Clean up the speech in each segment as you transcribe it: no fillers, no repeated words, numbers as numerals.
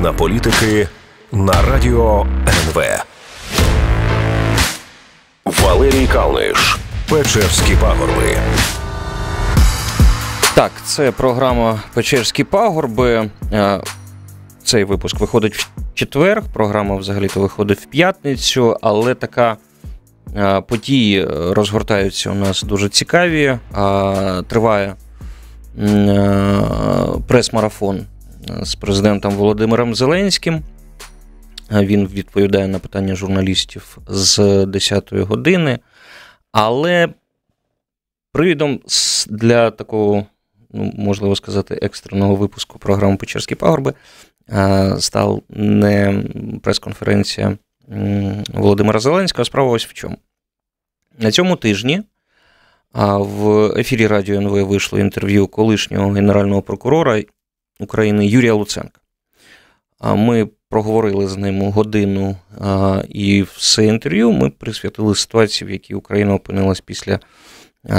Година політики на Радіо НВ. Валерій Калниш. Печерські пагорби. Так, це програма «Печерські пагорби». Цей випуск виходить в четвер, програма взагалі-то виходить в п'ятницю, але така події розгортаються у нас дуже цікаві. Триває прес-марафон з президентом Володимиром Зеленським. Він відповідає на питання журналістів з 10-ї години. Але привідом для такого, можливо сказати, екстреного випуску програми «Печерські пагорби» став не прес-конференція Володимира Зеленського, а справа ось в чому. На цьому тижні в ефірі Радіо НВ вийшло інтерв'ю колишнього генерального прокурора України Юрія Луценка. Ми проговорили з ним годину, і все інтерв'ю ми присвятили ситуації, в якій Україна опинилась після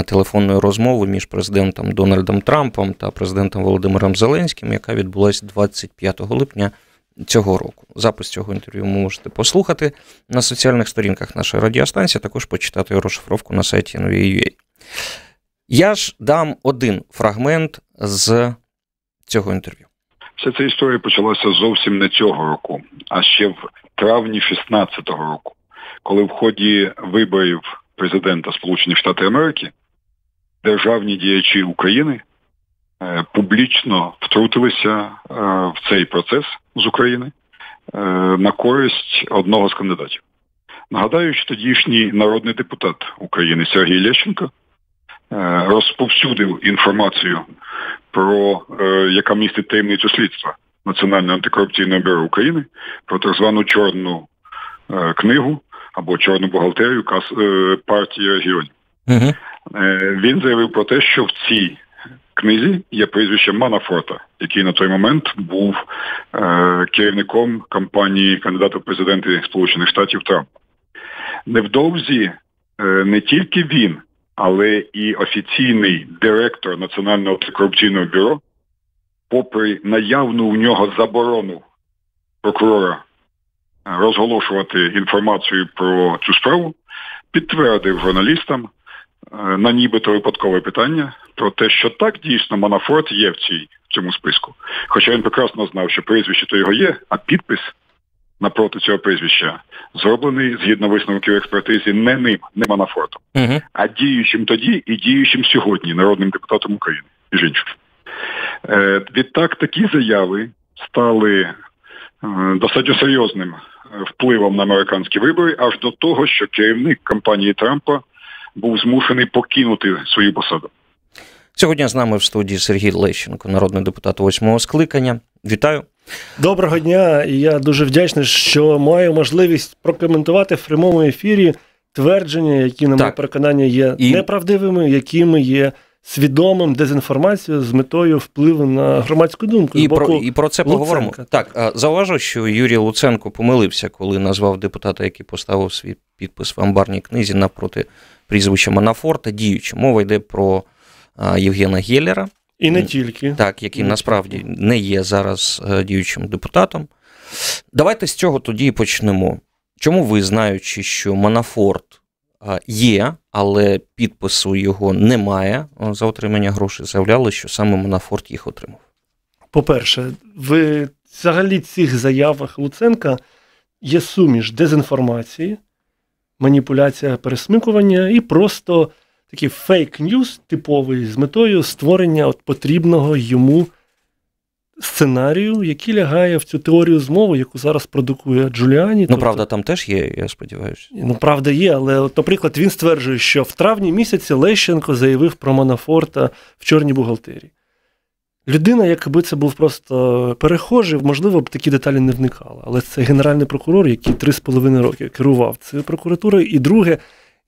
телефонної розмови між президентом Дональдом Трампом та президентом Володимиром Зеленським, яка відбулась 25 липня цього року. Запис цього інтерв'ю можете послухати на соціальних сторінках нашої радіостанції, також почитати розшифровку на сайті NV.ua. Я ж дам один фрагмент з цього інтерв'ю. Вся ця історія почалася зовсім не цього року, а ще в травні 2016 року, коли в ході виборів президента Сполучених Штатів Америки державні діячі України публічно втрутилися в цей процес з України на користь одного з кандидатів. Нагадаю, що тодішній народний депутат України Сергій Лещенко розповсюдив інформацію, яка містить таємницю слідства Національного антикорупційного бюро України, про так звану чорну книгу або чорну бухгалтерію партії регіонів. Uh-huh. Він заявив про те, що в цій книзі є прізвище Манафорта, який на той момент був керівником кампанії кандидата в президенти Сполучених Штатів Трампа. Невдовзі не тільки він, але і офіційний директор Національного антикорупційного бюро, попри наявну у нього заборону прокурора розголошувати інформацію про цю справу, підтвердив журналістам на нібито випадкове питання про те, що так, дійсно, Манафорт є в цьому списку. Хоча він прекрасно знав, що прізвище то його є, а підпис напроти цього прізвища зроблений, згідно висновків експертизи, не ним, не Манафортом, uh-huh. а діючим тоді і діючим сьогодні народним депутатом України, між іншим. Відтак, такі заяви стали достатньо серйозним впливом на американські вибори, аж до того, що керівник кампанії Трампа був змушений покинути свою посаду. Сьогодні з нами в студії Сергій Лещенко, народний депутат 8-го скликання. Вітаю. Доброго дня. Я дуже вдячний, що маю можливість прокоментувати в прямому ефірі твердження, які, на моє переконання, є неправдивими, якими є свідомим дезінформацією з метою впливу на громадську думку. І про це поговоримо. Так, зауважу, що Юрій Луценко помилився, коли назвав депутата, який поставив свій підпис в амбарній книзі напроти прізвища Манафорта, діючим. Мова йде про Євгена Геллера. І не тільки. Так, який насправді не є зараз діючим депутатом. Давайте з цього тоді і почнемо. Чому ви, знаючи, що Манафорт є, але підпису його немає, за отримання грошей заявляли, що саме Манафорт їх отримав? По-перше, в взагалі цих заявах Луценка є суміш дезінформації, маніпуляція, пересмикування і просто такий фейк-ньюс типовий з метою створення потрібного йому сценарію, який лягає в цю теорію змови, яку зараз продукує Джуліані. Ну, тобто, правда, там теж є, я сподіваюся. Ну, правда є, але, от, наприклад, він стверджує, що в травні місяці Лещенко заявив про Манафорта в чорній бухгалтерії. Людина, якби це був просто перехожий, можливо, б такі деталі не вникала. Але це генеральний прокурор, який 3,5 роки керував цією прокуратурою, і друге,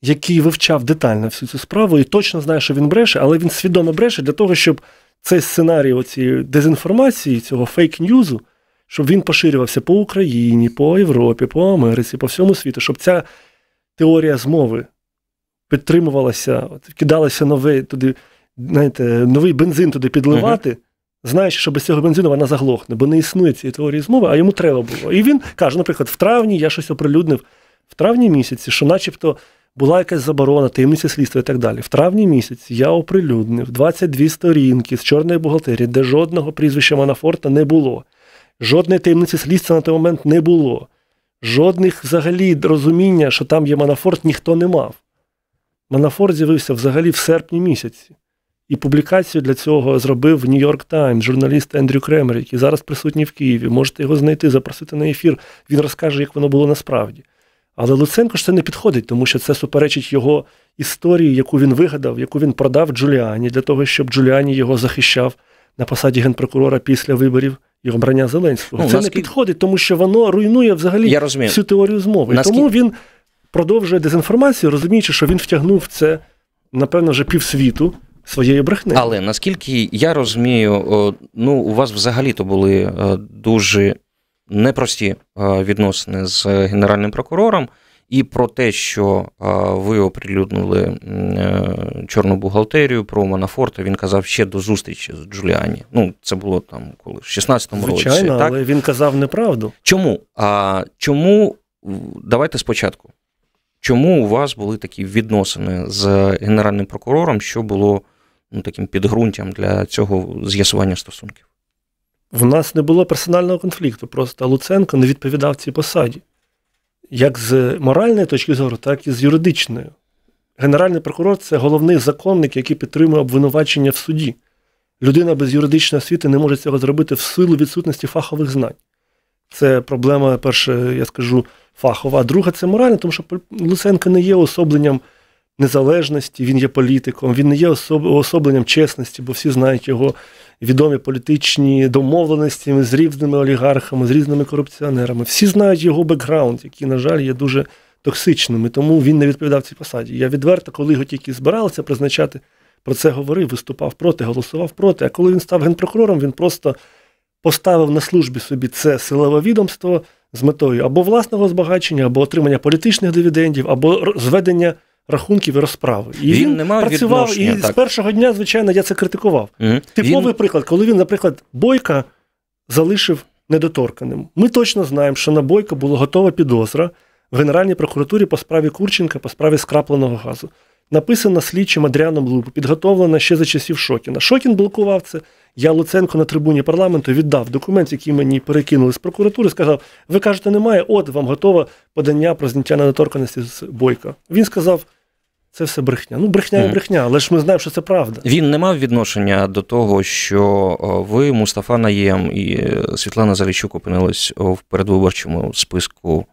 який вивчав детально всю цю справу і точно знає, що він бреше, але він свідомо бреше для того, щоб цей сценарій оцієї дезінформації, цього фейк-ньюзу, щоб він поширювався по Україні, по Європі, по Америці, по всьому світу, щоб ця теорія змови підтримувалася, кидалася новий бензин туди підливати, знаючи, що без цього бензину вона заглохне, бо не існує цієї теорії змови, а йому треба було. І він каже, наприклад, в травні я щось оприлюднив, в травні місяці, що начебто була якась заборона, таємниця слідства і так далі. В травні місяці я оприлюднив 22 сторінки з чорної бухгалтерії, де жодного прізвища Манафорта не було. Жодної таємниці слідства на той момент не було. Жодних взагалі розуміння, що там є Манафорт, ніхто не мав. Манафорт з'явився взагалі в серпні місяці. І публікацію для цього зробив Нью-Йорк Таймс, журналіст Ендрю Кремер, який зараз присутній в Києві. Можете його знайти, запросити на ефір. Він розкаже, як воно було насправді. Але Луценко ж це не підходить, тому що це суперечить його історії, яку він вигадав, яку він продав Джуліані, для того, щоб Джуліані його захищав на посаді генпрокурора після виборів і обрання Зеленського. Ну, це не підходить, тому що воно руйнує взагалі всю теорію змови. Тому він продовжує дезінформацію, розуміючи, що він втягнув це, напевно, вже півсвіту своєї брехни. Але, наскільки я розумію, ну, у вас взагалі-то були дуже непрості відносини з генеральним прокурором, і про те, що ви оприлюднили чорну бухгалтерію, про Манафорта, він казав ще до зустрічі з Джуліані. Ну, це було там коли, в 16-му році. Звичайно, але так? Він казав неправду. Чому? Чому, давайте спочатку, чому у вас були такі відносини з генеральним прокурором, що було, ну, таким підґрунтям для цього з'ясування стосунків? В нас не було персонального конфлікту, просто Луценко не відповідав цій посаді. Як з моральної точки зору, так і з юридичної. Генеральний прокурор – це головний законник, який підтримує обвинувачення в суді. Людина без юридичної освіти не може цього зробити в силу відсутності фахових знань. Це проблема, перше, я скажу, фахова, а друга – це моральна, тому що Луценко не є особленням незалежності, він є політиком, він не є особленням чесності, бо всі знають його відомі політичні домовленості з різними олігархами, з різними корупціонерами. Всі знають його бекграунд, який, на жаль, є дуже токсичним, і тому він не відповідав цій посаді. Я відверто, коли його тільки збиралися призначати, про це говорив, виступав проти, голосував проти, а коли він став генпрокурором, він просто поставив на службі собі це силове відомство з метою або власного збагачення, або отримання політичних дивідендів, або зведення рахунків і розправи. І він працював, і так, з першого дня, звичайно, я це критикував. Угу. Типовий приклад, коли він, наприклад, Бойка залишив недоторканим. Ми точно знаємо, що на Бойка була готова підозра в Генеральній прокуратурі по справі Курченка, по справі скрапленого газу. Написана слідчим Адріаном Лубу, підготовлена ще за часів Шокіна. Шокін блокував це. Я Луценко на трибуні парламенту віддав документ, який мені перекинули з прокуратури, сказав, ви кажете, немає, от вам готове подання про зняття недоторканності з Бойка. Він сказав, це все брехня. Ну, брехня і брехня, але ж ми знаємо, що це правда. Він не мав відношення до того, що ви, Мустафа Наєм і Світлана Залічук опинились в передвиборчому списку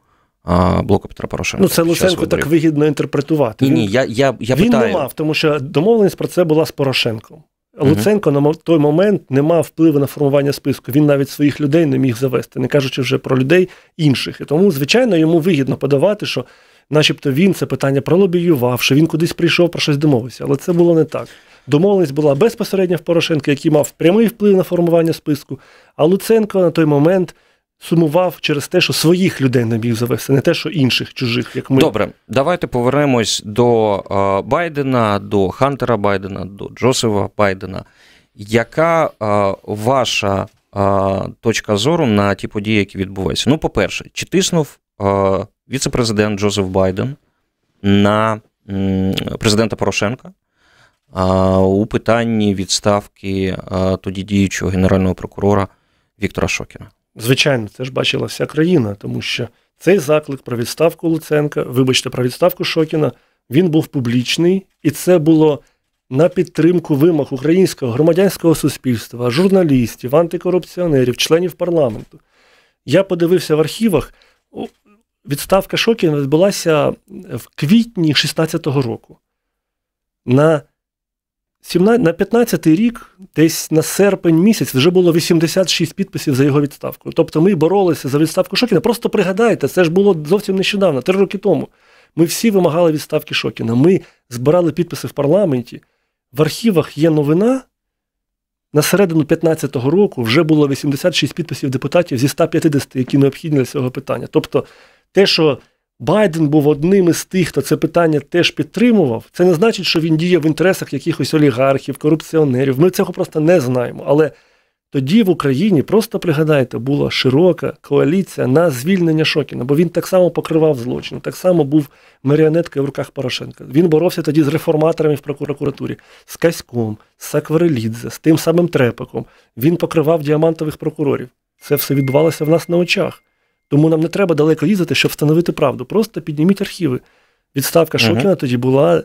блоку Петра Порошенка. Ну, це Луценко так вигідно інтерпретувати. Ні, я він питаю. Він не мав, тому що домовленість про це була з Порошенком. Луценко на той момент не мав впливу на формування списку. Він навіть своїх людей не міг завести, не кажучи вже про людей інших. І тому, звичайно, йому вигідно подавати, що начебто він це питання пролобіював, що він кудись прийшов, про щось домовився. Але це було не так. Домовленість була безпосередньо в Порошенка, який мав прямий вплив на формування списку. А Луценко на той момент сумував через те, що своїх людей не міг завести, не те, що інших, чужих, як ми. Добре, давайте повернемось до Байдена, до Хантера Байдена, до Джозефа Байдена. Яка ваша точка зору на ті події, які відбуваються? Ну, по-перше, чи тиснув віце-президент Джозеф Байден на президента Порошенка у питанні відставки тоді діючого генерального прокурора Віктора Шокіна? Звичайно, це ж бачила вся країна, тому що цей заклик про відставку Луценка, вибачте, про відставку Шокіна, він був публічний, і це було на підтримку вимог українського громадянського суспільства, журналістів, антикорупціонерів, членів парламенту. Я подивився в архівах, відставка Шокіна відбулася в квітні 2016 року. На 15-й рік, десь на серпень місяць, вже було 86 підписів за його відставку. Тобто ми боролися за відставку Шокіна. Просто пригадайте, це ж було зовсім нещодавно, 3 роки тому. Ми всі вимагали відставки Шокіна. Ми збирали підписи в парламенті. В архівах є новина. На середину 15-го року вже було 86 підписів депутатів зі 150, які необхідні для цього питання. Тобто те, що Байден був одним із тих, хто це питання теж підтримував. Це не значить, що він діє в інтересах якихось олігархів, корупціонерів. Ми цього просто не знаємо. Але Тоді в Україні, просто пригадайте, була широка коаліція на звільнення Шокіна, бо він так само покривав злочин, так само був маріонеткою в руках Порошенка. Він боровся тоді з реформаторами в прокуратурі, з Каськом, з Акварелідзе, з тим самим Трепаком. Він покривав діамантових прокурорів. Це все відбувалося в нас на очах. Тому нам не треба далеко їздити, щоб встановити правду. Просто підніміть архіви. Відставка Шокіна тоді була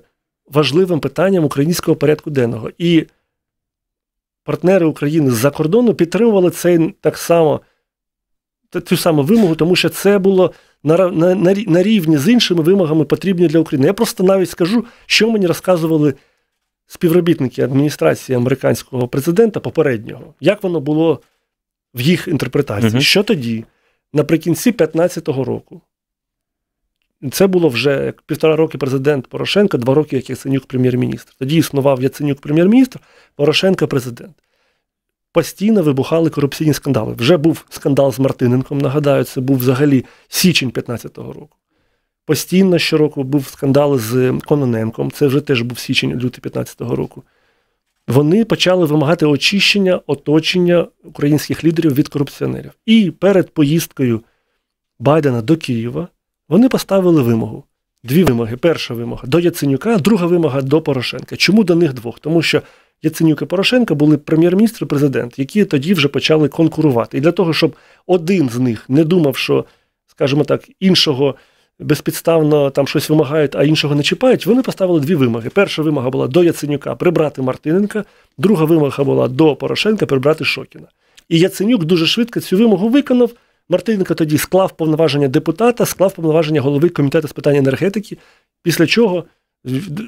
важливим питанням українського порядку денного. І партнери України з-за кордону підтримували цей, так само, цю саму вимогу, тому що це було на рівні з іншими вимогами, потрібні для України. Я просто навіть скажу, що мені розказували співробітники адміністрації американського президента попереднього, як воно було в їх інтерпретації. Що тоді, наприкінці 2015 року, це було вже 1,5 роки президент Порошенка, 2 роки як Яценюк прем'єр-міністр. Тоді існував Яценюк прем'єр-міністр, Порошенко президент. Постійно вибухали корупційні скандали. Вже був скандал з Мартиненком, нагадаю, це був взагалі січень 2015 року. Постійно щороку був скандал з Кононенком, це вже теж був січень-лютий 2015 року. Вони почали вимагати очищення, оточення українських лідерів від корупціонерів. І перед поїздкою Байдена до Києва вони поставили вимогу. 2 вимоги. Перша вимога до Яценюка, друга вимога до Порошенка. Чому до них двох? Тому що Яценюк і Порошенко були прем'єр-міністр і президент, які тоді вже почали конкурувати. І для того, щоб один з них не думав, що, скажімо так, іншого безпідставно там щось вимагають, а іншого не чіпають, вони поставили 2 вимоги. Перша вимога була до Яценюка прибрати Мартиненка, друга вимога була до Порошенка прибрати Шокіна. І Яценюк дуже швидко цю вимогу виконав. Мартиненко тоді склав повноваження депутата, склав повноваження голови комітету з питань енергетики, після чого,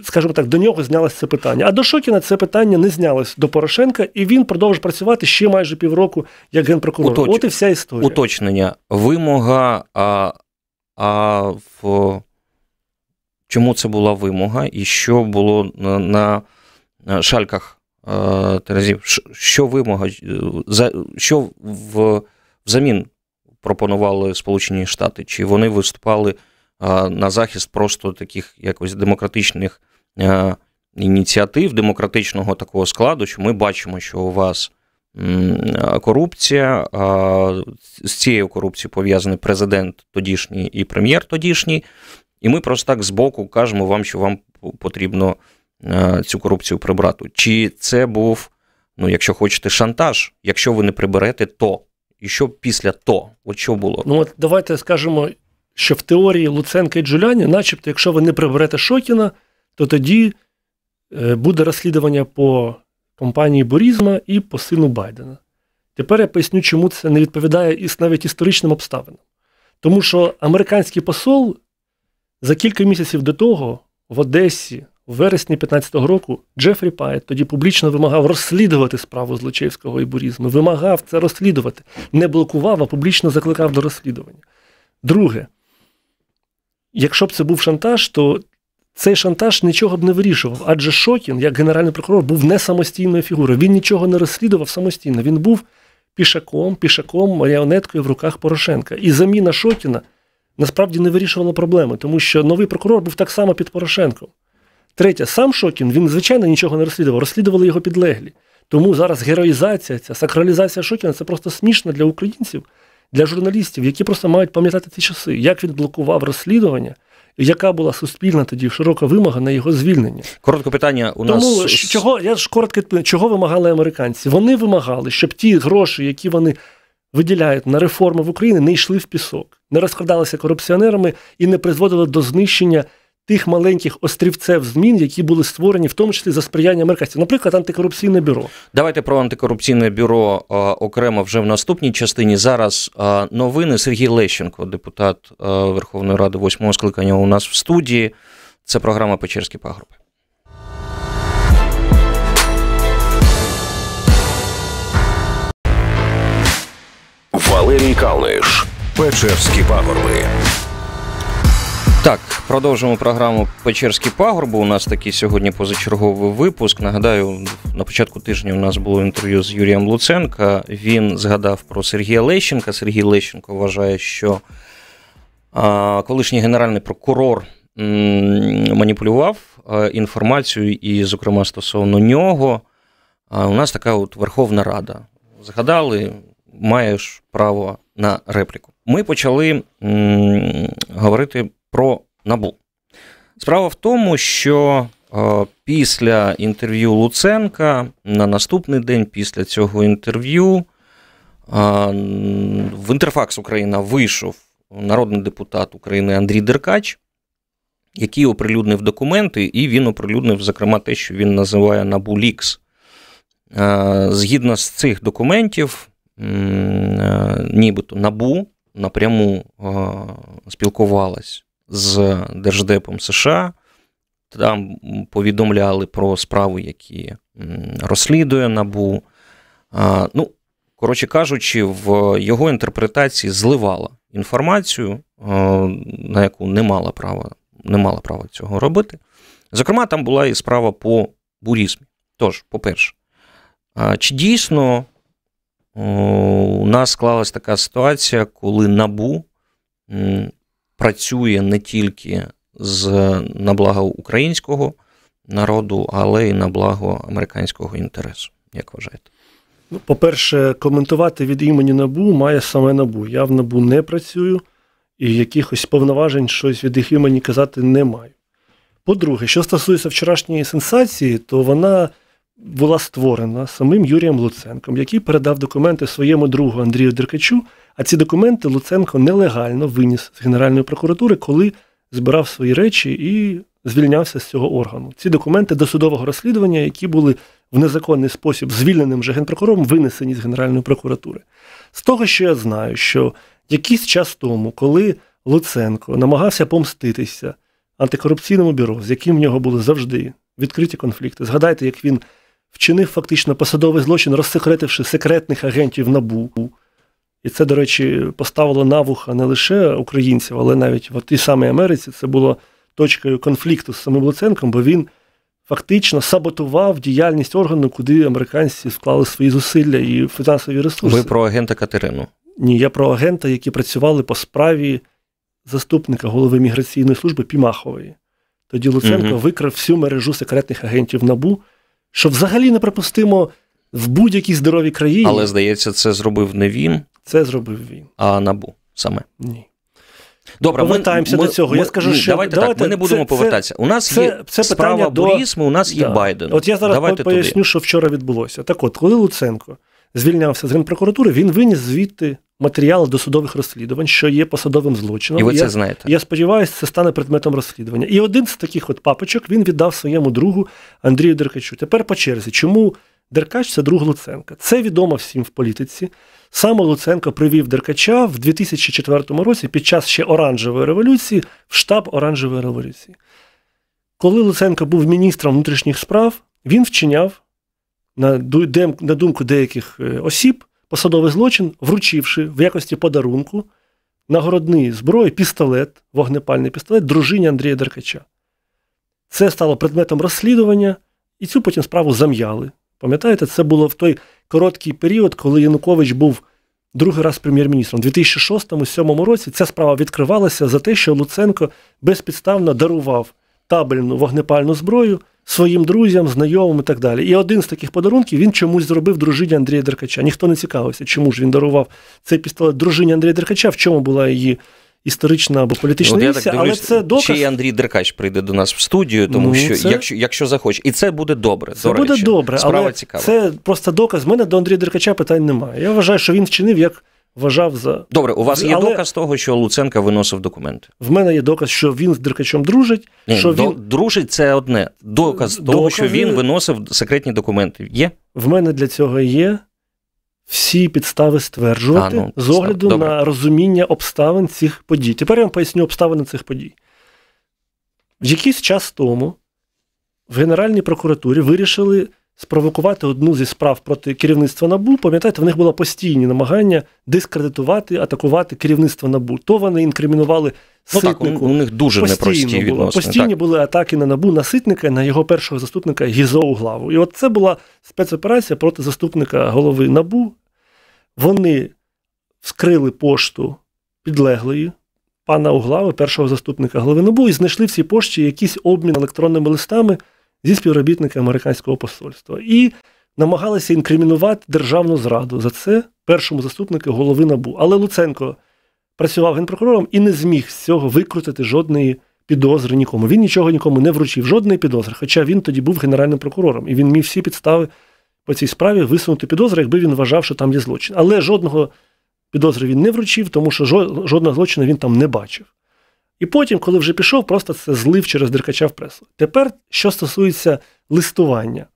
скажімо так, до нього знялося це питання. А до Шокіна це питання не знялось до Порошенка, і він продовжив працювати ще майже півроку як генпрокурор. От і вся історія. Уточнення. Вимога, чому це була вимога і що було на шальках терезів? Що вимога, що взамін пропонували Сполучені Штати? Чи вони виступали на захист просто таких якось демократичних ініціатив, демократичного такого складу, що ми бачимо, що у вас корупція, з цією корупцією пов'язаний президент тодішній і прем'єр тодішній, і ми просто так збоку кажемо вам, що вам потрібно цю корупцію прибрати? Чи це був, ну, якщо хочете, шантаж, якщо ви не приберете, то? І що після того? От що було? Ну, от давайте скажемо, що в теорії Луценка і Джуліані, начебто, якщо ви не приберете Шокіна, то тоді буде розслідування по компанії Борізма і по сину Байдена. Тепер я поясню, чому це не відповідає навіть історичним обставинам. Тому що американський посол за кілька місяців до того в Одесі, у вересні 2015 року, Джефрі Пайт тоді публічно вимагав розслідувати справу Злочевського і Борізму. Вимагав це розслідувати. Не блокував, а публічно закликав до розслідування. Друге, якщо б це був шантаж, то цей шантаж нічого б не вирішував. Адже Шокін, як генеральний прокурор, був не самостійною фігурою. Він нічого не розслідував самостійно. Він був пішаком, маріонеткою в руках Порошенка. І заміна Шокіна насправді не вирішувала проблеми, тому що новий прокурор був так само під Порошенком. Третє, сам Шокін, він, звичайно, нічого не розслідував, розслідували його підлеглі. Тому зараз героїзація, ця сакралізація Шокіна – це просто смішно для українців, для журналістів, які просто мають пам'ятати ці часи, як він блокував розслідування, яка була суспільна тоді широка вимога на його звільнення. Коротке питання у нас. Тому, чого вимагали американці? Вони вимагали, щоб ті гроші, які вони виділяють на реформи в Україні, не йшли в пісок, не розкрадалися корупціонерами і не призводили до знищення тих маленьких острівців змін, які були створені, в тому числі за сприяння американців. Наприклад, антикорупційне бюро. Давайте про антикорупційне бюро окремо вже в наступній частині. Зараз новини. Сергій Лещенко, депутат Верховної Ради 8-го скликання, у нас в студії. Це програма «Печерські пагорби». Валерій Калниш. «Печерські пагорби». Так, продовжуємо програму «Печерські пагорби». У нас такий сьогодні позачерговий випуск. Нагадаю, на початку тижня у нас було інтерв'ю з Юрієм Луценко. Він згадав про Сергія Лещенка. Сергій Лещенко вважає, що колишній генеральний прокурор маніпулював інформацією і, зокрема, стосовно нього. У нас така от Верховна Рада. згадали, маєш право на репліку. Ми почали говорити про НАБУ. Справа в тому, що після інтерв'ю Луценка, на наступний день після цього інтерв'ю, в Інтерфакс Україна вийшов народний депутат України Андрій Деркач, який оприлюднив документи, і він оприлюднив, зокрема, те, що він називає НАБУ лікс. Згідно з цих документів, нібито НАБУ напряму спілкувалась з Держдепом США, там повідомляли про справи, які розслідує НАБУ. Ну, коротше кажучи, в його інтерпретації зливала інформацію, на яку не мала права цього робити. Зокрема, там була і справа по Борізму. Тож, по-перше, чи дійсно у нас склалась така ситуація, коли НАБУ працює не тільки на благо українського народу, але й на благо американського інтересу, як вважаєте? Ну, по-перше, коментувати від імені НАБУ має саме НАБУ. Я в НАБУ не працюю і якихось повноважень щось від їх імені казати не маю. По-друге, що стосується вчорашньої сенсації, то вона була створена самим Юрієм Луценком, який передав документи своєму другу Андрію Деркачу, а ці документи Луценко нелегально виніс з Генеральної прокуратури, коли збирав свої речі і звільнявся з цього органу. Ці документи досудового розслідування, які були в незаконний спосіб звільненим же генпрокурором, винесені з Генеральної прокуратури. З того, що я знаю, що якийсь час тому, коли Луценко намагався помститися антикорупційному бюро, з яким в нього були завжди відкриті конфлікти, згадайте, як він вчинив фактично посадовий злочин, розсекретивши секретних агентів НАБУ. І це, до речі, поставило на вуха не лише українців, але навіть в тій самій Америці. Це було точкою конфлікту з самим Луценком, бо він фактично саботував діяльність органу, куди американці склали свої зусилля і фінансові ресурси. Ви про агента Катерину? Ні, я про агента, які працювали по справі заступника голови міграційної служби Пімахової. Тоді Луценко викрив всю мережу секретних агентів НАБУ, що взагалі неприпустимо в будь-якій здоровій країні. Але, здається, це зробив не він. Це зробив він. А НАБУ саме? Ні. Добре, повертаємося до цього. Я скажу, що давайте ми не будемо повертатися. У нас є справа Борізму, у нас є Байден. От я зараз поясню, що вчора відбулося. Так от, коли Луценко звільнявся з Генпрокуратури, він виніс звідти матеріали досудових розслідувань, що є посадовим злочином. І ви це знаєте. Я сподіваюся, це стане предметом розслідування. І один з таких от папочок він віддав своєму другу Андрію Деркачу. Тепер по черзі. Чому Деркач – це друг Луценка? Це відомо всім в політиці. Саме Луценко привів Деркача в 2004 році під час ще Оранжевої революції в штаб Оранжевої революції. Коли Луценко був міністром внутрішніх справ, він вчиняв, на думку деяких осіб, посадовий злочин, вручивши в якості подарунку нагородної зброї пістолет, вогнепальний пістолет, дружині Андрія Деркача. Це стало предметом розслідування, і цю потім справу зам'яли. Пам'ятаєте, це було в той короткий період, коли Янукович був другий раз прем'єр-міністром. У 2006-2007 році ця справа відкривалася за те, що Луценко безпідставно дарував табельну вогнепальну зброю своїм друзям, знайомим і так далі. І один з таких подарунків він чомусь зробив дружині Андрія Деркача. Ніхто не цікавився, чому ж він дарував цей пістолет дружині Андрія Деркача, в чому була її історична або політична місія, але це доказ. Чи Андрій Деркач прийде до нас в студію, тому що, це... якщо захоче. І це буде добре, це до речі. Буде добре, справа але цікава. Це просто доказ. В мене до Андрія Деркача питань немає. Я вважаю, що він вчинив, як вважав за... Добре, у вас є доказ того, що Луценко виносив документи? В мене є доказ, що він з Деркачем дружить. Ні, що він... Дружить – це одне. Доказ того, що він виносив секретні документи. Є? В мене для цього є... всі підстави стверджувати з огляду на розуміння обставин цих подій. Тепер я вам поясню обставини цих подій. В якийсь час тому в Генеральній прокуратурі вирішили спровокувати одну зі справ проти керівництва НАБУ. Пам'ятаєте, в них було постійні намагання дискредитувати, атакувати керівництво НАБУ. То вони інкримінували Ситнику. Ну так, у них дуже непрості відносини. Постійні були атаки на НАБУ, на Ситника, на його першого заступника Гізоу Главу. І от це була спецоперація проти заступника голови НАБУ. Вони вскрили пошту підлеглої пана Углави, першого заступника голови НАБУ, і знайшли в цій пошті якийсь обмін електронними листами зі співробітниками американського посольства. І намагалися інкримінувати державну зраду. За це першому заступнику голови НАБУ. Але Луценко працював генпрокурором і не зміг з цього викрутити жодної підозри нікому. Він нічого нікому не вручив, жодної підозри, хоча він тоді був генеральним прокурором. І він міг всі підстави по цій справі висунути підозри, якби він вважав, що там є злочин. Але жодного підозри він не вручив, тому що жодного злочину він там не бачив. І потім, коли вже пішов, просто це злив через Деркача в пресу. Тепер, що стосується листування.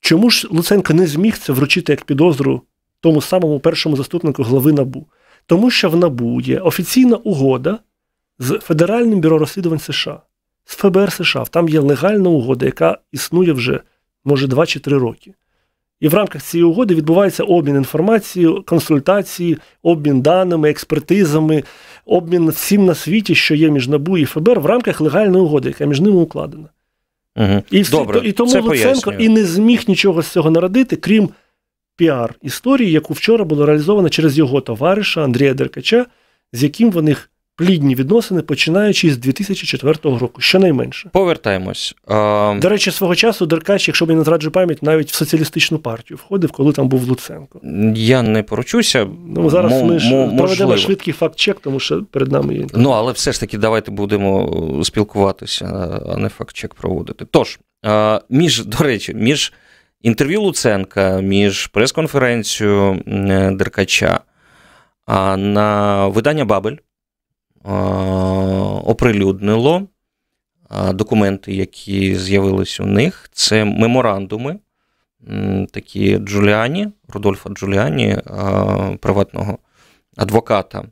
Чому ж Луценко не зміг це вручити як підозру тому самому першому заступнику голови НАБУ? Тому що в НАБУ є офіційна угода з Федеральним бюро розслідувань США, з ФБР США. Там є легальна угода, яка існує вже, може, 2 чи 3 роки. І в рамках цієї угоди відбувається обмін інформацією, консультації, обмін даними, експертизами, обмін всім на світі, що є між НАБУ і ФБР, в рамках легальної угоди, яка між ними укладена. Угу. І тому це Луценко пояснює. І не зміг нічого з цього народити, крім піар-історії, яку вчора було реалізовано через його товариша Андрія Деркача, з яким в них плідні відносини, починаючи з 2004 року, щонайменше. Повертаємось. До речі, свого часу Деркач, якщо мені не зраджу пам'ять, навіть в соціалістичну партію входив, коли там був Луценко. Я не поручуся. Ну, зараз ми ж проведемо швидкий факт-чек, тому що перед нами є... Ну, але все ж таки давайте будемо спілкуватися, а не факт-чек проводити. Тож, між інтерв'ю Луценка, між прес-конференцією Деркача на видання «Бабель» оприлюднило документи, які з'явились у них. Це меморандуми такі Джуліані, Рудольфа Джуліані, приватного адвоката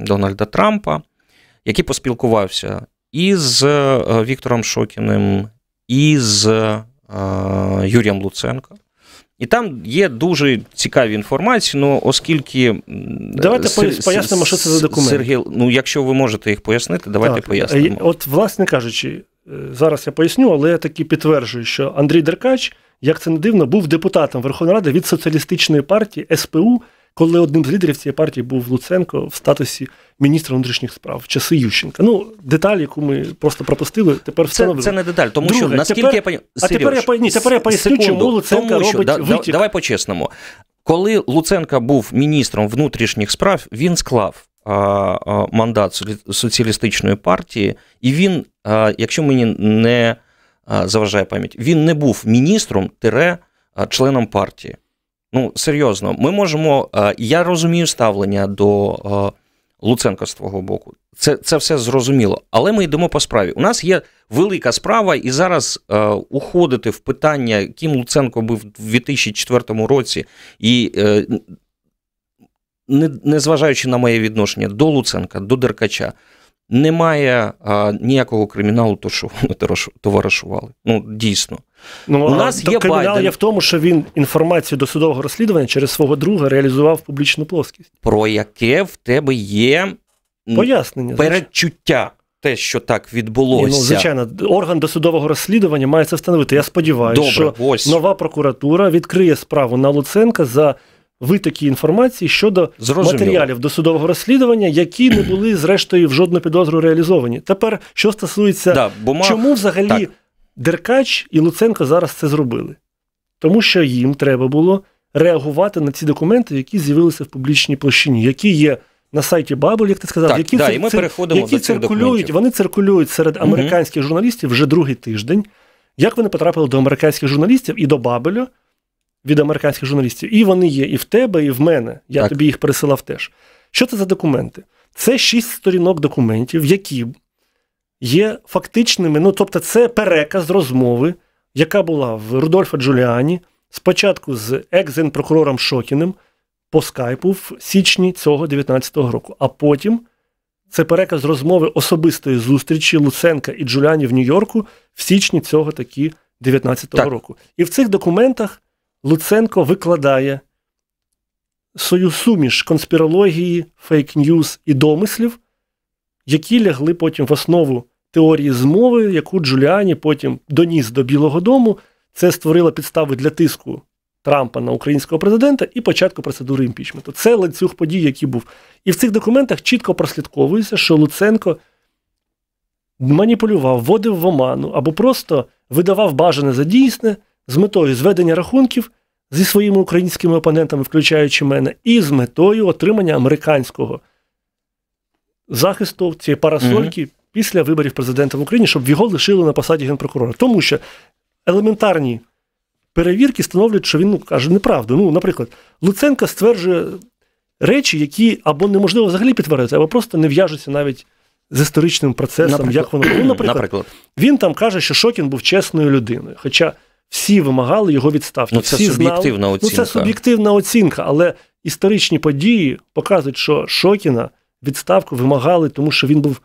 Дональда Трампа, який поспілкувався і з Віктором Шокіним, і з Юрієм Луценко. І там є дуже цікаві інформації, але оскільки... Давайте пояснимо, що це за документ. Сергій, ну, якщо ви можете їх пояснити, давайте пояснимо. От, власне кажучи, зараз я поясню, але я таки підтверджую, що Андрій Деркач, як це не дивно, був депутатом Верховної Ради від соціалістичної партії СПУ, коли одним з лідерів цієї партії був Луценко в статусі міністра внутрішніх справ в часи Ющенка. Ну, деталь, яку ми просто пропустили, тепер встановили. Це не деталь, тому друге, що, наскільки тепер, я поясню... А тепер я поясню, чому Луценко робить витік. Давай по-чесному. Коли Луценко був міністром внутрішніх справ, він склав мандат соціалістичної партії, і він, якщо мені не заважає пам'ять, він не був міністром членом партії. Ну, серйозно, ми можемо, я розумію ставлення до Луценка з твого боку, це все зрозуміло, але ми йдемо по справі. У нас є велика справа, і зараз уходити в питання, ким Луценко був у 2004 році, і незважаючи на моє відношення до Луценка, до Деркача, немає ніякого криміналу, то що вони товаришували. Ну, дійсно. Ну, у нас є кримінал Байден. Є в тому, що він інформацію до судового розслідування через свого друга реалізував в публічну плоскість. Про яке в тебе є пояснення, передчуття, те, що так відбулося. Ну, звичайно, орган досудового розслідування має це встановити. Я сподіваюся, що нова прокуратура відкриє справу на Луценка за витоки інформації щодо матеріалів досудового розслідування, які не були, зрештою, в жодну підозру реалізовані. Тепер, що стосується, чому взагалі Деркач і Луценко зараз це зробили? Тому що їм треба було реагувати на ці документи, які з'явилися в публічній площині, які є на сайті Бабель, як ти сказав, які циркулюють, вони циркулюють серед американських журналістів вже другий тиждень. Як вони потрапили до американських журналістів і до Бабеля, від американських журналістів. І вони є і в тебе, і в мене. Я тобі їх пересилав теж. Що це за документи? Це 6 сторінок документів, які є фактичними, ну, тобто це переказ розмови, яка була в Рудольфа Джуліані, спочатку з екс-генпрокурором Шокіним по скайпу в січні цього 19-го року. А потім це переказ розмови особистої зустрічі Луценка і Джуліані в Нью-Йорку в січні цього таки 19-го року. І в цих документах Луценко викладає свою суміш конспірології, фейк-ньюз і домислів, які лягли потім в основу теорії змови, яку Джуліані потім доніс до Білого дому. Це створило підстави для тиску Трампа на українського президента і початку процедури імпічменту. Це ланцюг подій, який був. І в цих документах чітко прослідковується, що Луценко маніпулював, вводив в оману або просто видавав бажане за дійсне, з метою зведення рахунків зі своїми українськими опонентами, включаючи мене, і з метою отримання американського захисту цієї парасольки після виборів президента в Україні, щоб його лишили на посаді генпрокурора. Тому що елементарні перевірки становлять, що він каже неправду. Ну, наприклад, Луценко стверджує речі, які або неможливо взагалі підтвердити, або просто не в'яжуться навіть з історичним процесом, як воно було. Наприклад, він там каже, що Шокін був чесною людиною, хоча всі вимагали його відставки. Ну, це суб'єктивна оцінка. Ну, це суб'єктивна оцінка, але історичні події показують, що Шокіна відставку вимагали, тому що він був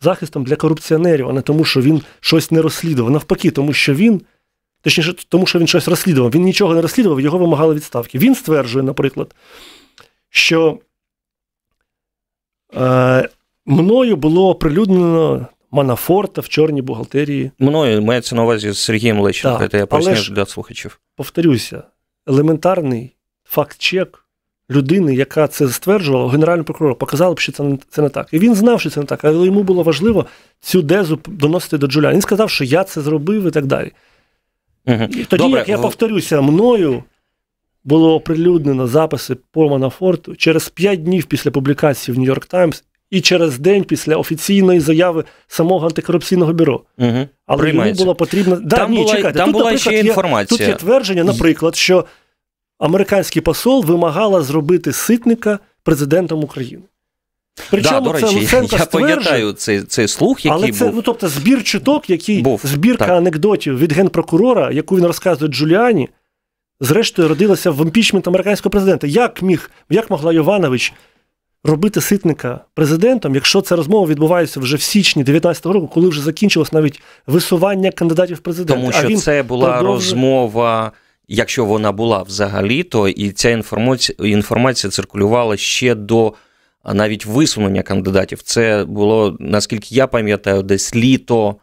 захистом для корупціонерів, а не тому, що він щось не розслідував. Навпаки, тому що він, точніше, тому що він щось розслідував. Він нічого не розслідував, його вимагали відставки. Він стверджує, наприклад, що мною було оприлюднено Манафорта в чорній бухгалтерії. Мною, мається на увазі з Сергієм Лещенко, це я поясню для слухачів. Повторюся, елементарний факт-чек людини, яка це стверджувала, генеральний прокурор, показала б, що це не так. І він знав, що це не так, але йому було важливо цю дезу доносити до Джуліані. Він сказав, що я це зробив і так далі. І тоді, добре, як я повторюся, мною було оприлюднено записи по Манафорту через 5 днів після публікації в Нью-Йорк Таймс і через день після офіційної заяви самого антикорупційного бюро. Але йому було потрібно... Там була ще інформація. Тут є твердження, наприклад, що американський посол вимагала зробити Ситника президентом України. Причому до речі, я пам'ятаю цей слух, який був. Але це, ну, тобто, збір чуток, який збірка анекдотів від генпрокурора, яку він розказує Джуліані, зрештою родилася в імпічмент американського президента. Як могла Йованович робити Ситника президентом, якщо ця розмова відбувається вже в січні 2019 року, коли вже закінчилось навіть висування кандидатів в президенти. Тому що це була розмова... Якщо вона була взагалі, то і ця інформація циркулювала ще до навіть висунення кандидатів. Це було, наскільки я пам'ятаю, десь літо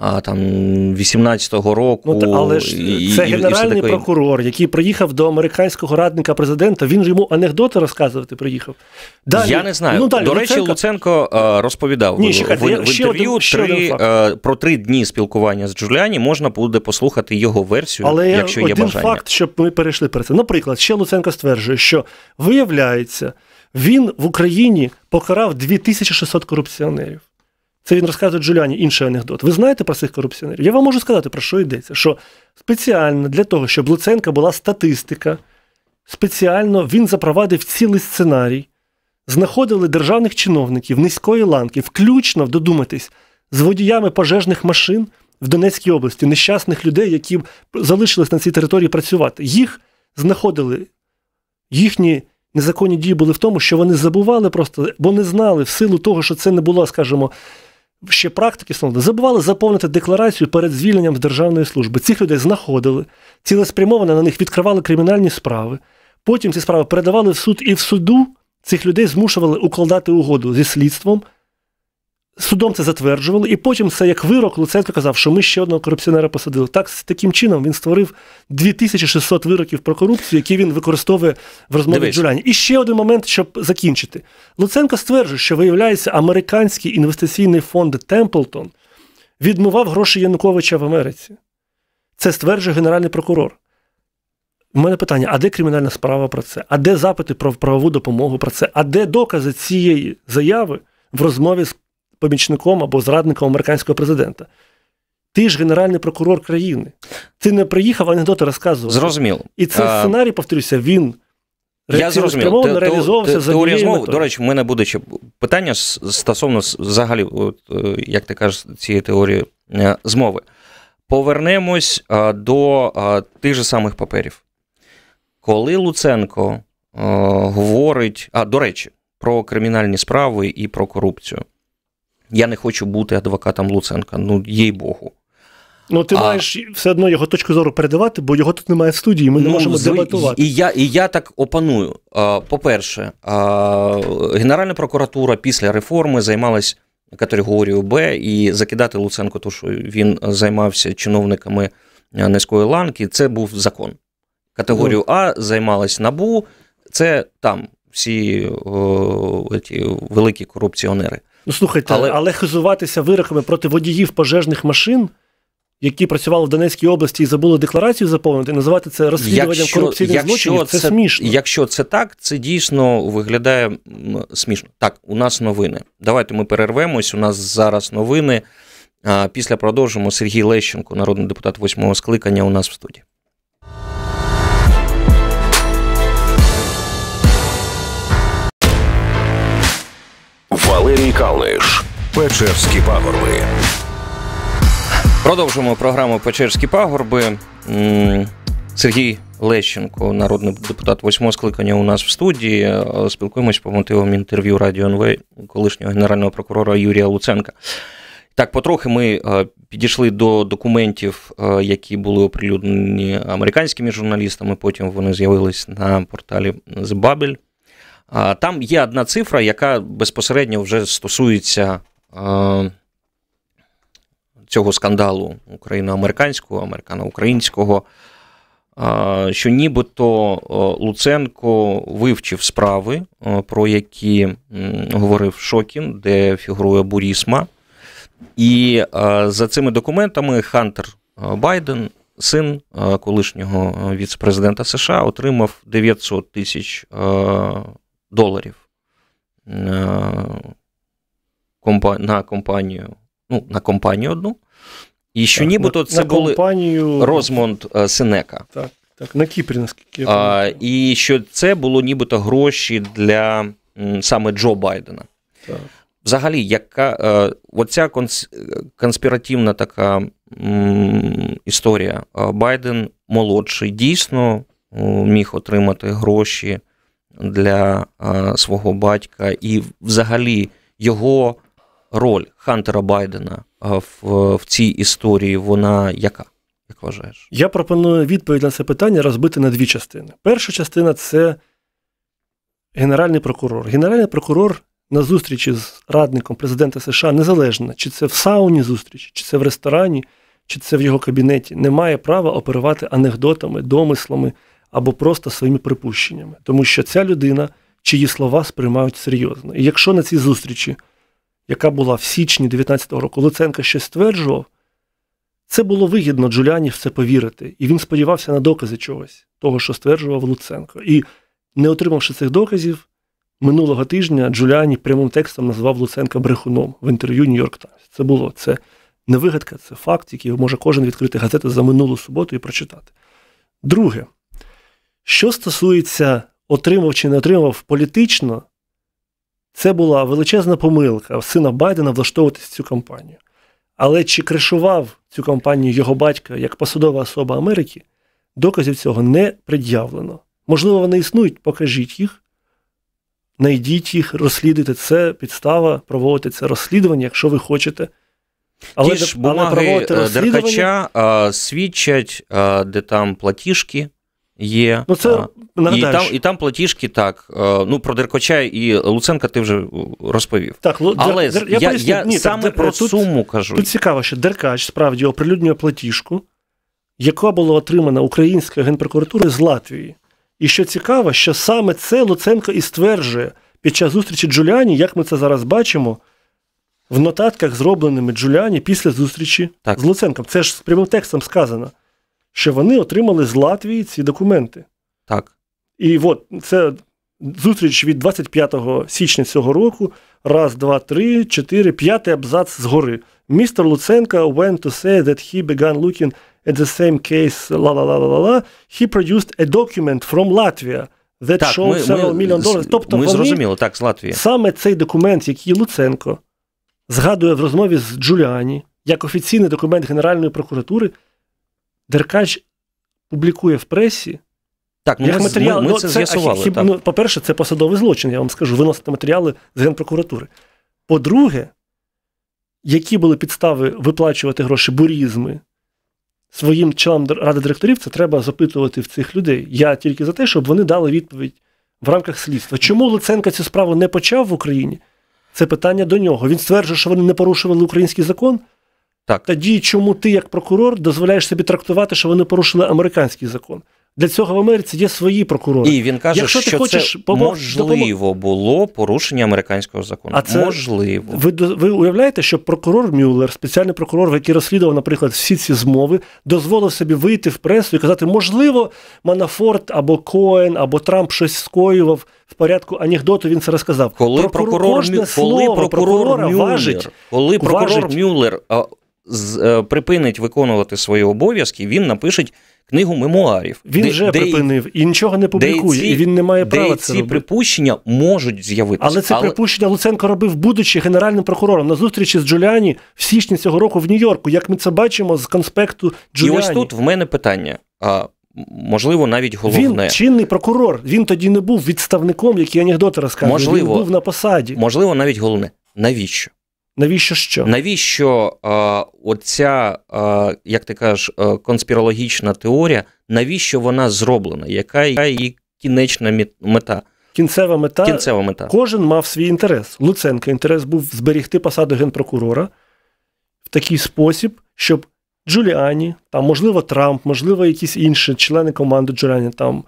18-го року. Ну, але ж це генеральний прокурор, який приїхав до американського радника президента, він же йому анекдоти розказувати приїхав. Далі, я не знаю. Ну, далі, до речі, Луценко розповідав в інтерв'ю про 3 дні спілкування з Джуліані, можна буде послухати його версію, але якщо є бажання. Але один факт, щоб ми перейшли перед це. Наприклад, ще Луценко стверджує, що виявляється, він в Україні покарав 2600 корупціонерів. Це він розказує Джуліані інший анекдот. Ви знаєте про цих корупціонерів? Я вам можу сказати, про що йдеться. Що спеціально для того, щоб Луценка була статистика, спеціально він запровадив цілий сценарій. Знаходили державних чиновників низької ланки, включно, додуматись, з водіями пожежних машин в Донецькій області, нещасних людей, які залишились на цій території працювати. Їх знаходили, їхні незаконні дії були в тому, що вони забували просто, бо не знали в силу того, що це не було, скажімо, ще практики, забували заповнити декларацію перед звільненням з державної служби. Цих людей знаходили, цілеспрямовано на них відкривали кримінальні справи. Потім ці справи передавали в суд, і в суду цих людей змушували укладати угоду зі слідством. Судом це затверджували, і потім це як вирок Луценко казав, що ми ще одного корупціонера посадили. Таким чином він створив 2600 вироків про корупцію, які він використовує в розмові з Джуліані. І ще один момент, щоб закінчити. Луценко стверджує, що, виявляється, американський інвестиційний фонд Темплтон відмивав гроші Януковича в Америці. Це стверджує генеральний прокурор. У мене питання, а де кримінальна справа про це? А де запити про правову допомогу про це? А де докази цієї заяви в розмові з помічником або зрадником американського президента? Ти ж генеральний прокурор країни. Ти не приїхав анекдоти розказувати. Зрозуміло. І цей сценарій, повторюся, він реакційно-спрямовано реалізовувався за однією метою. До речі, в мене буде ще питання стосовно взагалі, як ти кажеш, цієї теорії змови. Повернемось до тих же самих паперів. Коли Луценко говорить, до речі, про кримінальні справи і про корупцію. Я не хочу бути адвокатом Луценка, ну, їй-богу. Ну, ти маєш все одно його точку зору передавати, бо його тут немає в студії, ми не можемо дебатувати. І я так опаную. По-перше, Генеральна прокуратура після реформи займалась категорією Б, і закидати Луценко, тому що він займався чиновниками низької ланки, це був закон. Категорію А займалась НАБУ, це там всі великі корупціонери. Ну, слухайте, але хизуватися вироками проти водіїв пожежних машин які працювали в Донецькій області і забули декларацію заповнити, називати це розслідуванням корупційних злочинів, це смішно. Якщо це так, це дійсно виглядає смішно. Так, у нас новини. Давайте ми перервемось, у нас зараз новини. Після продовжимо. Сергій Лещенко, народний депутат 8-го скликання, у нас в студії. Валерій Калниш. Печерські пагорби. Продовжуємо програму «Печерські пагорби». Сергій Лещенко, народний депутат 8-го скликання, у нас в студії. Спілкуємось по мотивам інтерв'ю Радіо НВ колишнього генерального прокурора Юрія Луценка. Так, потрохи ми підійшли до документів, які були оприлюднені американськими журналістами, потім вони з'явились на порталі «Бабель». Там є одна цифра, яка безпосередньо вже стосується цього скандалу україно-американського, американо-українського, що нібито Луценко вивчив справи, про які говорив Шокін, де фігурує Борізма. І за цими документами Хантер Байден, син колишнього віце-президента США, отримав $900 тисяч на компанію, на компанію одну, і що нібито це були компанію... Розмонд Сенека. Так, на Кіпрі, наскільки я пам'ятаю. І що це було нібито гроші для саме Джо Байдена. Так. Взагалі, оця конспіративна така історія. Байден молодший дійсно міг отримати гроші для свого батька, і взагалі його роль Хантера Байдена в цій історії, вона яка, як вважаєш? Я пропоную відповідь на це питання розбити на дві частини. Перша частина – це генеральний прокурор. Генеральний прокурор на зустрічі з радником президента США, незалежно, чи це в сауні зустріч, чи це в ресторані, чи це в його кабінеті, не має права оперувати анекдотами, домислами або просто своїми припущеннями. Тому що ця людина, чиї слова сприймають серйозно. І якщо на цій зустрічі, яка була в січні 2019 року, Луценко щось стверджував, це було вигідно Джуліані в це повірити. І він сподівався на докази чогось, того, що стверджував Луценко. І не отримавши цих доказів, минулого тижня Джуліані прямим текстом назвав Луценка брехуном в інтерв'ю «Нью-Йорк Таймс». Це не вигадка, це факт, який може кожен відкрити газету за минулу суботу і прочитати. Друге, що стосується отримав чи не отримав політично, це була величезна помилка сина Байдена влаштовуватись в цю кампанію. Але чи кришував цю кампанію його батька як посадова особа Америки, доказів цього не пред'явлено. Можливо, вони існують, покажіть їх. Найдіть їх, розслідуйте. Це підстава проводити це розслідування, якщо ви хочете. Але ті ж бумаги Деркача свідчать, де там платіжки є. І там платіжки, так. Про Деркача і Луценка ти вже розповів. Так, але я саме про суму кажу. Тут цікаво, що Деркач справді оприлюднює платіжку, яка була отримана українською генпрокуратурою з Латвії. І що цікаво, що саме це Луценко і стверджує під час зустрічі Джуліані, як ми це зараз бачимо, в нотатках, зробленими Джуліані після зустрічі з Луценком. Це ж з прямим текстом сказано, що вони отримали з Латвії ці документи. Так. І це зустріч від 25 січня цього року. Раз, два, три, чотири, п'ятий абзац згори. Містер Луценко went to say that he began looking at the same case, he produced a document from Latvia that showed several million dollars. Тобто вони саме цей документ, який Луценко згадує в розмові з Джуліані, як офіційний документ Генеральної прокуратури, Деркач публікує в пресі. Так, ми це з'ясували. По-перше, це посадовий злочин, я вам скажу, виносити матеріали з Генпрокуратури. По-друге, які були підстави виплачувати гроші Борізми своїм членам ради директорів, це треба запитувати в цих людей. Я тільки за те, щоб вони дали відповідь в рамках слідства. Чому Луценко цю справу не почав в Україні? Це питання до нього. Він стверджує, що вони не порушували український закон. Тоді чому ти, як прокурор, дозволяєш собі трактувати, що вони порушили американський закон? Для цього в Америці є свої прокурори. І він каже, якщо що хочеш, це можливо було порушення американського закону. А це можливо. Ви уявляєте, що прокурор Мюллер, спеціальний прокурор, який розслідував, наприклад, всі ці змови, дозволив собі вийти в пресу і казати, можливо, Манафорт або Коен, або Трамп щось скоював в порядку анекдоту, він це розказав. Коли прокурор Мюллер припинить виконувати свої обов'язки, він напише книгу мемуарів. Він вже припинив і нічого не публікує, і він не має права це робити. Ці припущення можуть з'явитися. Але це припущення Луценко робив, будучи генеральним прокурором, на зустрічі з Джуліані в січні цього року в Нью-Йорку, як ми це бачимо з конспекту Джуліані. І ось тут в мене питання, можливо, навіть головне. Він чинний прокурор, він тоді не був відставником, який анекдоти розказує, він був на посаді. Можливо, навіть головне. Навіщо? Навіщо що? Навіщо оця, як ти кажеш, конспірологічна теорія, навіщо вона зроблена? Яка її кінечна мета? Кінцева мета? Кінцева мета. Кожен мав свій інтерес. Луценко інтерес був зберігти посаду генпрокурора в такий спосіб, щоб Джуліані, там, можливо, Трамп, можливо, якісь інші члени команди Джуліані, там,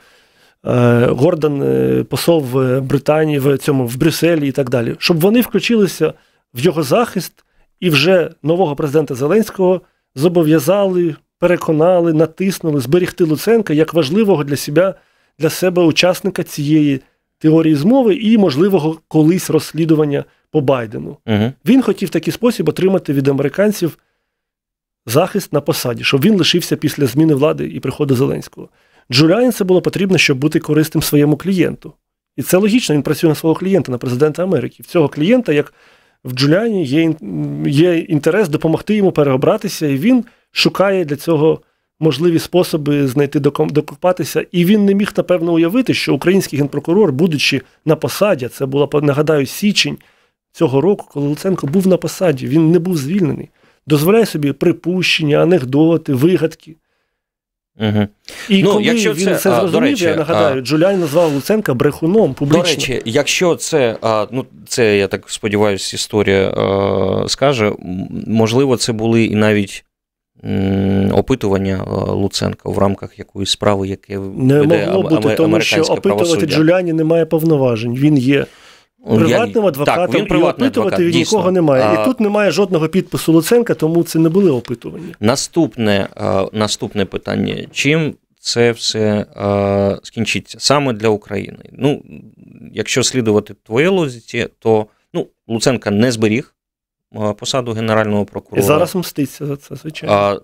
Гордон, посол в Британії, в Брюсселі і так далі, щоб вони включилися в його захист і вже нового президента Зеленського зобов'язали, переконали, натиснули, зберігти Луценка як важливого для себе учасника цієї теорії змови і можливого колись розслідування по Байдену. Він хотів в такий спосіб отримати від американців захист на посаді, щоб він лишився після зміни влади і приходу Зеленського. Джуліані це було потрібно, щоб бути корисним своєму клієнту. І це логічно, він працює на свого клієнта, на президента Америки. В цього клієнта, як в Джуліані, є інтерес допомогти йому переобратися, і він шукає для цього можливі способи знайти, докопатися. І він не міг, напевно, уявити, що український генпрокурор, будучи на посаді, це була, нагадаю, січень цього року, коли Луценко був на посаді, він не був звільнений, дозволяє собі припущення, анекдоти, вигадки. І коли він це зрозумів, я нагадаю, Джуліані назвав Луценка брехуном публічно. До речі, якщо це, я так сподіваюся, історія скаже, можливо, це були і навіть опитування Луценка в рамках якоїсь справи, яке веде американське правосуддя. Не могло бути, тому що опитувати Джуліані немає повноважень, він є приватним адвокатом, і опитувати від нікого немає. І тут немає жодного підпису Луценка, тому це не були опитування. Наступне питання. Чим це все скінчиться? Саме для України. Ну, якщо слідувати твоє логіці, то Луценка не зберіг посаду генерального прокурора. І зараз мститься за це, звичайно.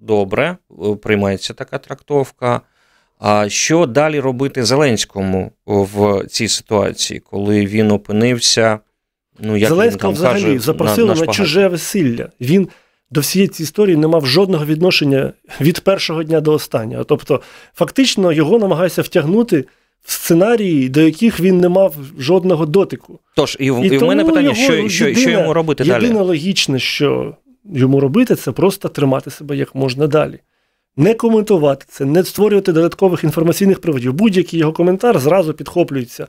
Добре, приймається така трактовка. А що далі робити Зеленському в цій ситуації, коли він опинився, Зеленського взагалі запросили на чуже весілля. Він до всієї цієї історії не мав жодного відношення від першого дня до останнього. Тобто, фактично, його намагаються втягнути в сценарії, до яких він не мав жодного дотику. Тож, і в мене питання, що йому робити далі? Єдине логічне, що йому робити, це просто тримати себе як можна далі. Не коментувати це, не створювати додаткових інформаційних приводів. Будь-який його коментар зразу підхоплюється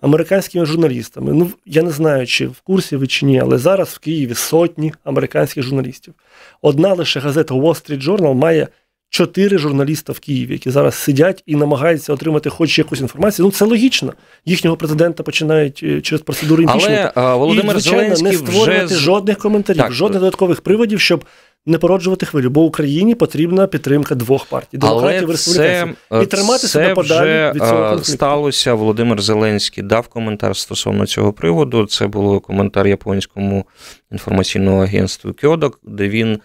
американськими журналістами. Ну, я не знаю, чи в курсі ви, чи ні, але зараз в Києві сотні американських журналістів. Одна лише газета Wall Street Journal має 4 журналіста в Києві, які зараз сидять і намагаються отримати хоч якусь інформацію. Ну, це логічно. Їхнього президента починають через процедуру імпічменту. І, звичайно, не створювати жодних коментарів, жодних додаткових приводів, щоб не породжувати хвилю, бо Україні потрібна підтримка двох партій. Але це вже сталося. Володимир Зеленський дав коментар стосовно цього приводу. Це був коментар японському інформаційному агентству Кьодо, де він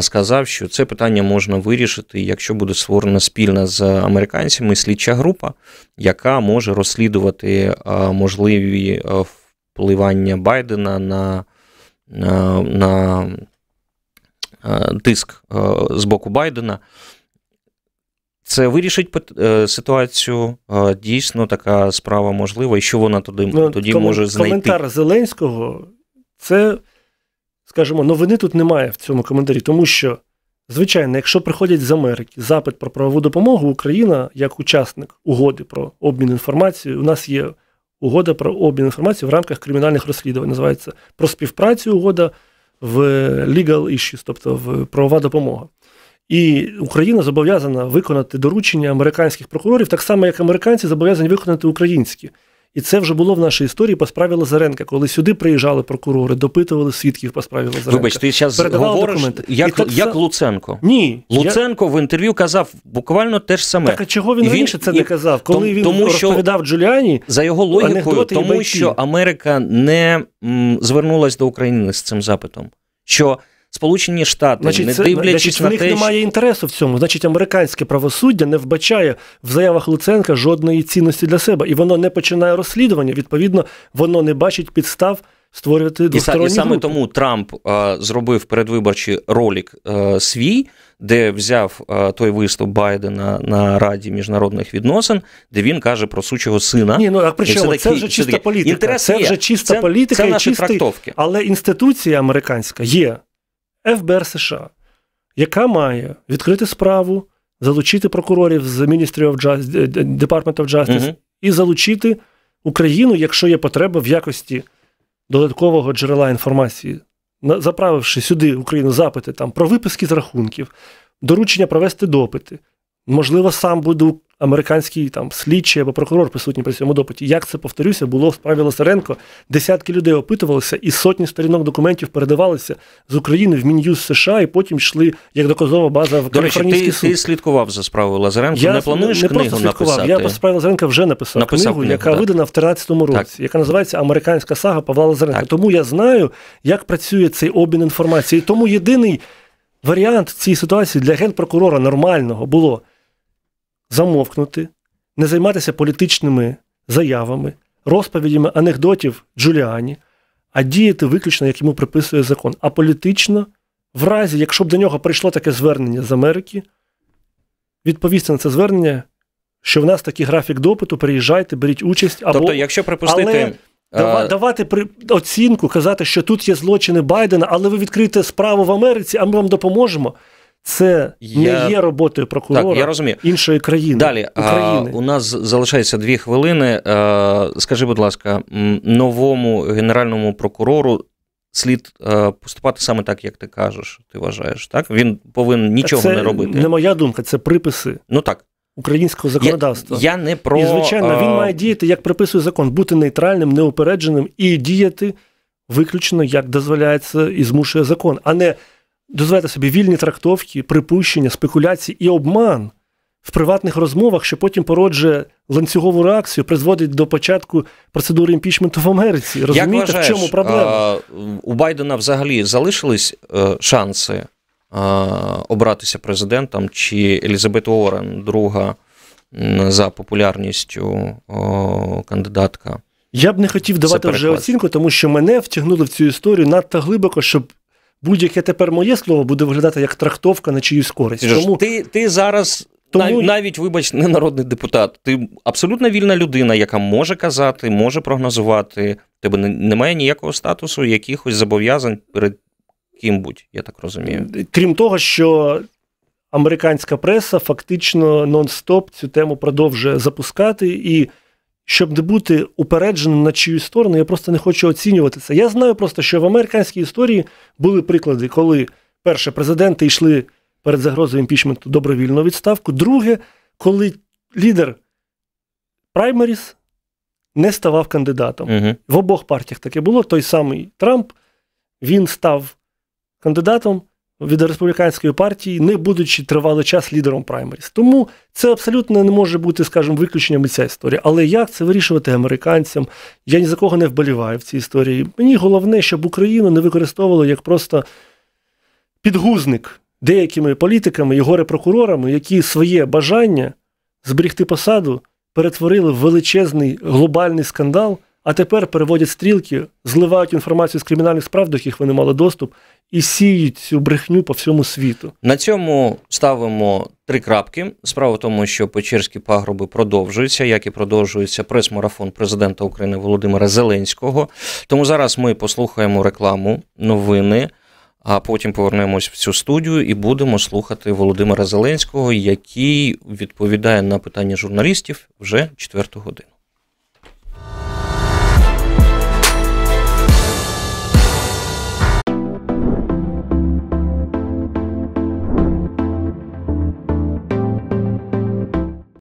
сказав, що це питання можна вирішити, якщо буде створена спільна з американцями слідча група, яка може розслідувати можливі впливання Байдена на тиск з боку Байдена. Це вирішить ситуацію, дійсно така справа можлива, і що вона тоді може знайти? Коментар Зеленського, це, скажімо, новини тут немає в цьому коментарі, тому що, звичайно, якщо приходять з Америки запит про правову допомогу, Україна, як учасник угоди про обмін інформацією, у нас є угода про обмін інформацією в рамках кримінальних розслідувань, називається про співпрацю угода, в legal issues, тобто в правова допомога. І Україна зобов'язана виконати доручення американських прокурорів, так само, як американці зобов'язані виконати українські. І це вже було в нашій історії по справі Лазаренка, коли сюди приїжджали прокурори, допитували свідків по справі Лазаренка. Вибач, ти зараз говориш, як Луценко. Ні. Луценко в інтерв'ю казав буквально те ж саме. Так, а чого він раніше це не казав? Коли він розповідав Джуліані, за його логікою, тому що Америка не звернулась до України з цим запитом. Що Сполучені Штати, значить, не дивлячись на те, що... в них немає інтересу в цьому. Значить, американське правосуддя не вбачає в заявах Луценка жодної цінності для себе. І воно не починає розслідування, відповідно, воно не бачить підстав створювати двосторонні групи. І саме тому Трамп зробив передвиборчий ролик свій, де взяв той виступ Байдена на Раді міжнародних відносин, де він каже про сучого сина. Ні, ну а при чому? Це вже чиста політика. Це вже чиста політика і чистий... Але інституція американська є. ФБР США, яка має відкрити справу, залучити прокурорів з Ministry of Justice, Department of Justice, і залучити Україну, якщо є потреба в якості додаткового джерела інформації, заправивши сюди Україну запити там, про виписки з рахунків, доручення провести допити. Можливо, сам буду американський там, слідчий або прокурор присутній при цьому допиті. Як це, повторюся, було в справі Лазаренко. Десятки людей опитувалися і сотні сторінок документів передавалися з України в Мін'юз США і потім йшли як доказова база в Каліфорнійський суд. Ти слідкував за справою Лазаренко, не плануєш книгу написати? Я не просто слідкував, я по справі Лазаренко вже написав книгу, яка видана в 13-му році, яка називається «Американська сага Павла Лазаренка». Так. Тому я знаю, як працює цей обмін інформації. Тому єдиний варіант цієї ситуації для генпрокурора нормального було замовкнути, не займатися політичними заявами, розповідями анекдотів Джуліані, а діяти виключно, як йому приписує закон. А політично, в разі, якщо б до нього прийшло таке звернення з Америки, відповісти на це звернення, що в нас такий графік допиту, приїжджайте, беріть участь. Або... Тобто, якщо припустити... Але... Давати оцінку, казати, що тут є злочини Байдена, але ви відкриєте справу в Америці, а ми вам допоможемо. Це не є роботою прокурора іншої країни. Далі, у нас залишається 2 хвилини. Скажи, будь ласка, новому генеральному прокурору слід поступати саме так, як ти кажеш, ти вважаєш, так? Він повинен нічого не робити. Це не моя думка, це приписи. Ну так. Українського законодавства. Я не про... І, звичайно, він має діяти, як приписує закон, бути нейтральним, неупередженим і діяти виключно, як дозволяється і змушує закон, а не дозволяти собі вільні трактовки, припущення, спекуляції і обман в приватних розмовах, що потім породжує ланцюгову реакцію, призводить до початку процедури імпічменту в Америці. Розумієте, як вважаєш, в чому проблема? У Байдена взагалі залишились шанси обратися президентом, чи Елізабет Уоррен, друга за популярністю кандидатка? Я б не хотів давати вже оцінку, тому що мене втягнули в цю історію надто глибоко, щоб будь-яке тепер моє слово буде виглядати як трактовка на чиюсь користь. Тому... Ти зараз... Тому... Навіть, вибач, не народний депутат. Ти абсолютно вільна людина, яка може казати, може прогнозувати. Тебе немає ніякого статусу, якихось зобов'язань перед ким-будь, я так розумію. Крім того, що американська преса фактично нон-стоп цю тему продовжує запускати, і щоб не бути упередженим на чиюсь сторону, я просто не хочу оцінювати це. Я знаю просто, що в американській історії були приклади, коли, перше, президенти йшли перед загрозою імпічменту добровільну відставку, друге, коли лідер праймеріс не ставав кандидатом. В обох партіях таке було. Той самий Трамп, він став кандидатом від республіканської партії, не будучи тривалий час лідером праймеріс. Тому це абсолютно не може бути, скажімо, виключенням і ця історія. Але як це вирішувати американцям? Я ні за кого не вболіваю в цій історії. Мені головне, щоб Україну не використовували як просто підгузник деякими політиками і горе-прокурорами, які своє бажання зберігти посаду перетворили в величезний глобальний скандал, а тепер переводять стрілки, зливають інформацію з кримінальних справ, до яких вони мали доступ, і сіють цю брехню по всьому світу. На цьому ставимо 3 крапки. Справа в тому, що Печерські пагорби продовжуються, як і продовжується прес-марафон президента України Володимира Зеленського. Тому зараз ми послухаємо рекламу, новини, а потім повернемось в цю студію і будемо слухати Володимира Зеленського, який відповідає на питання журналістів вже 4-ту годину.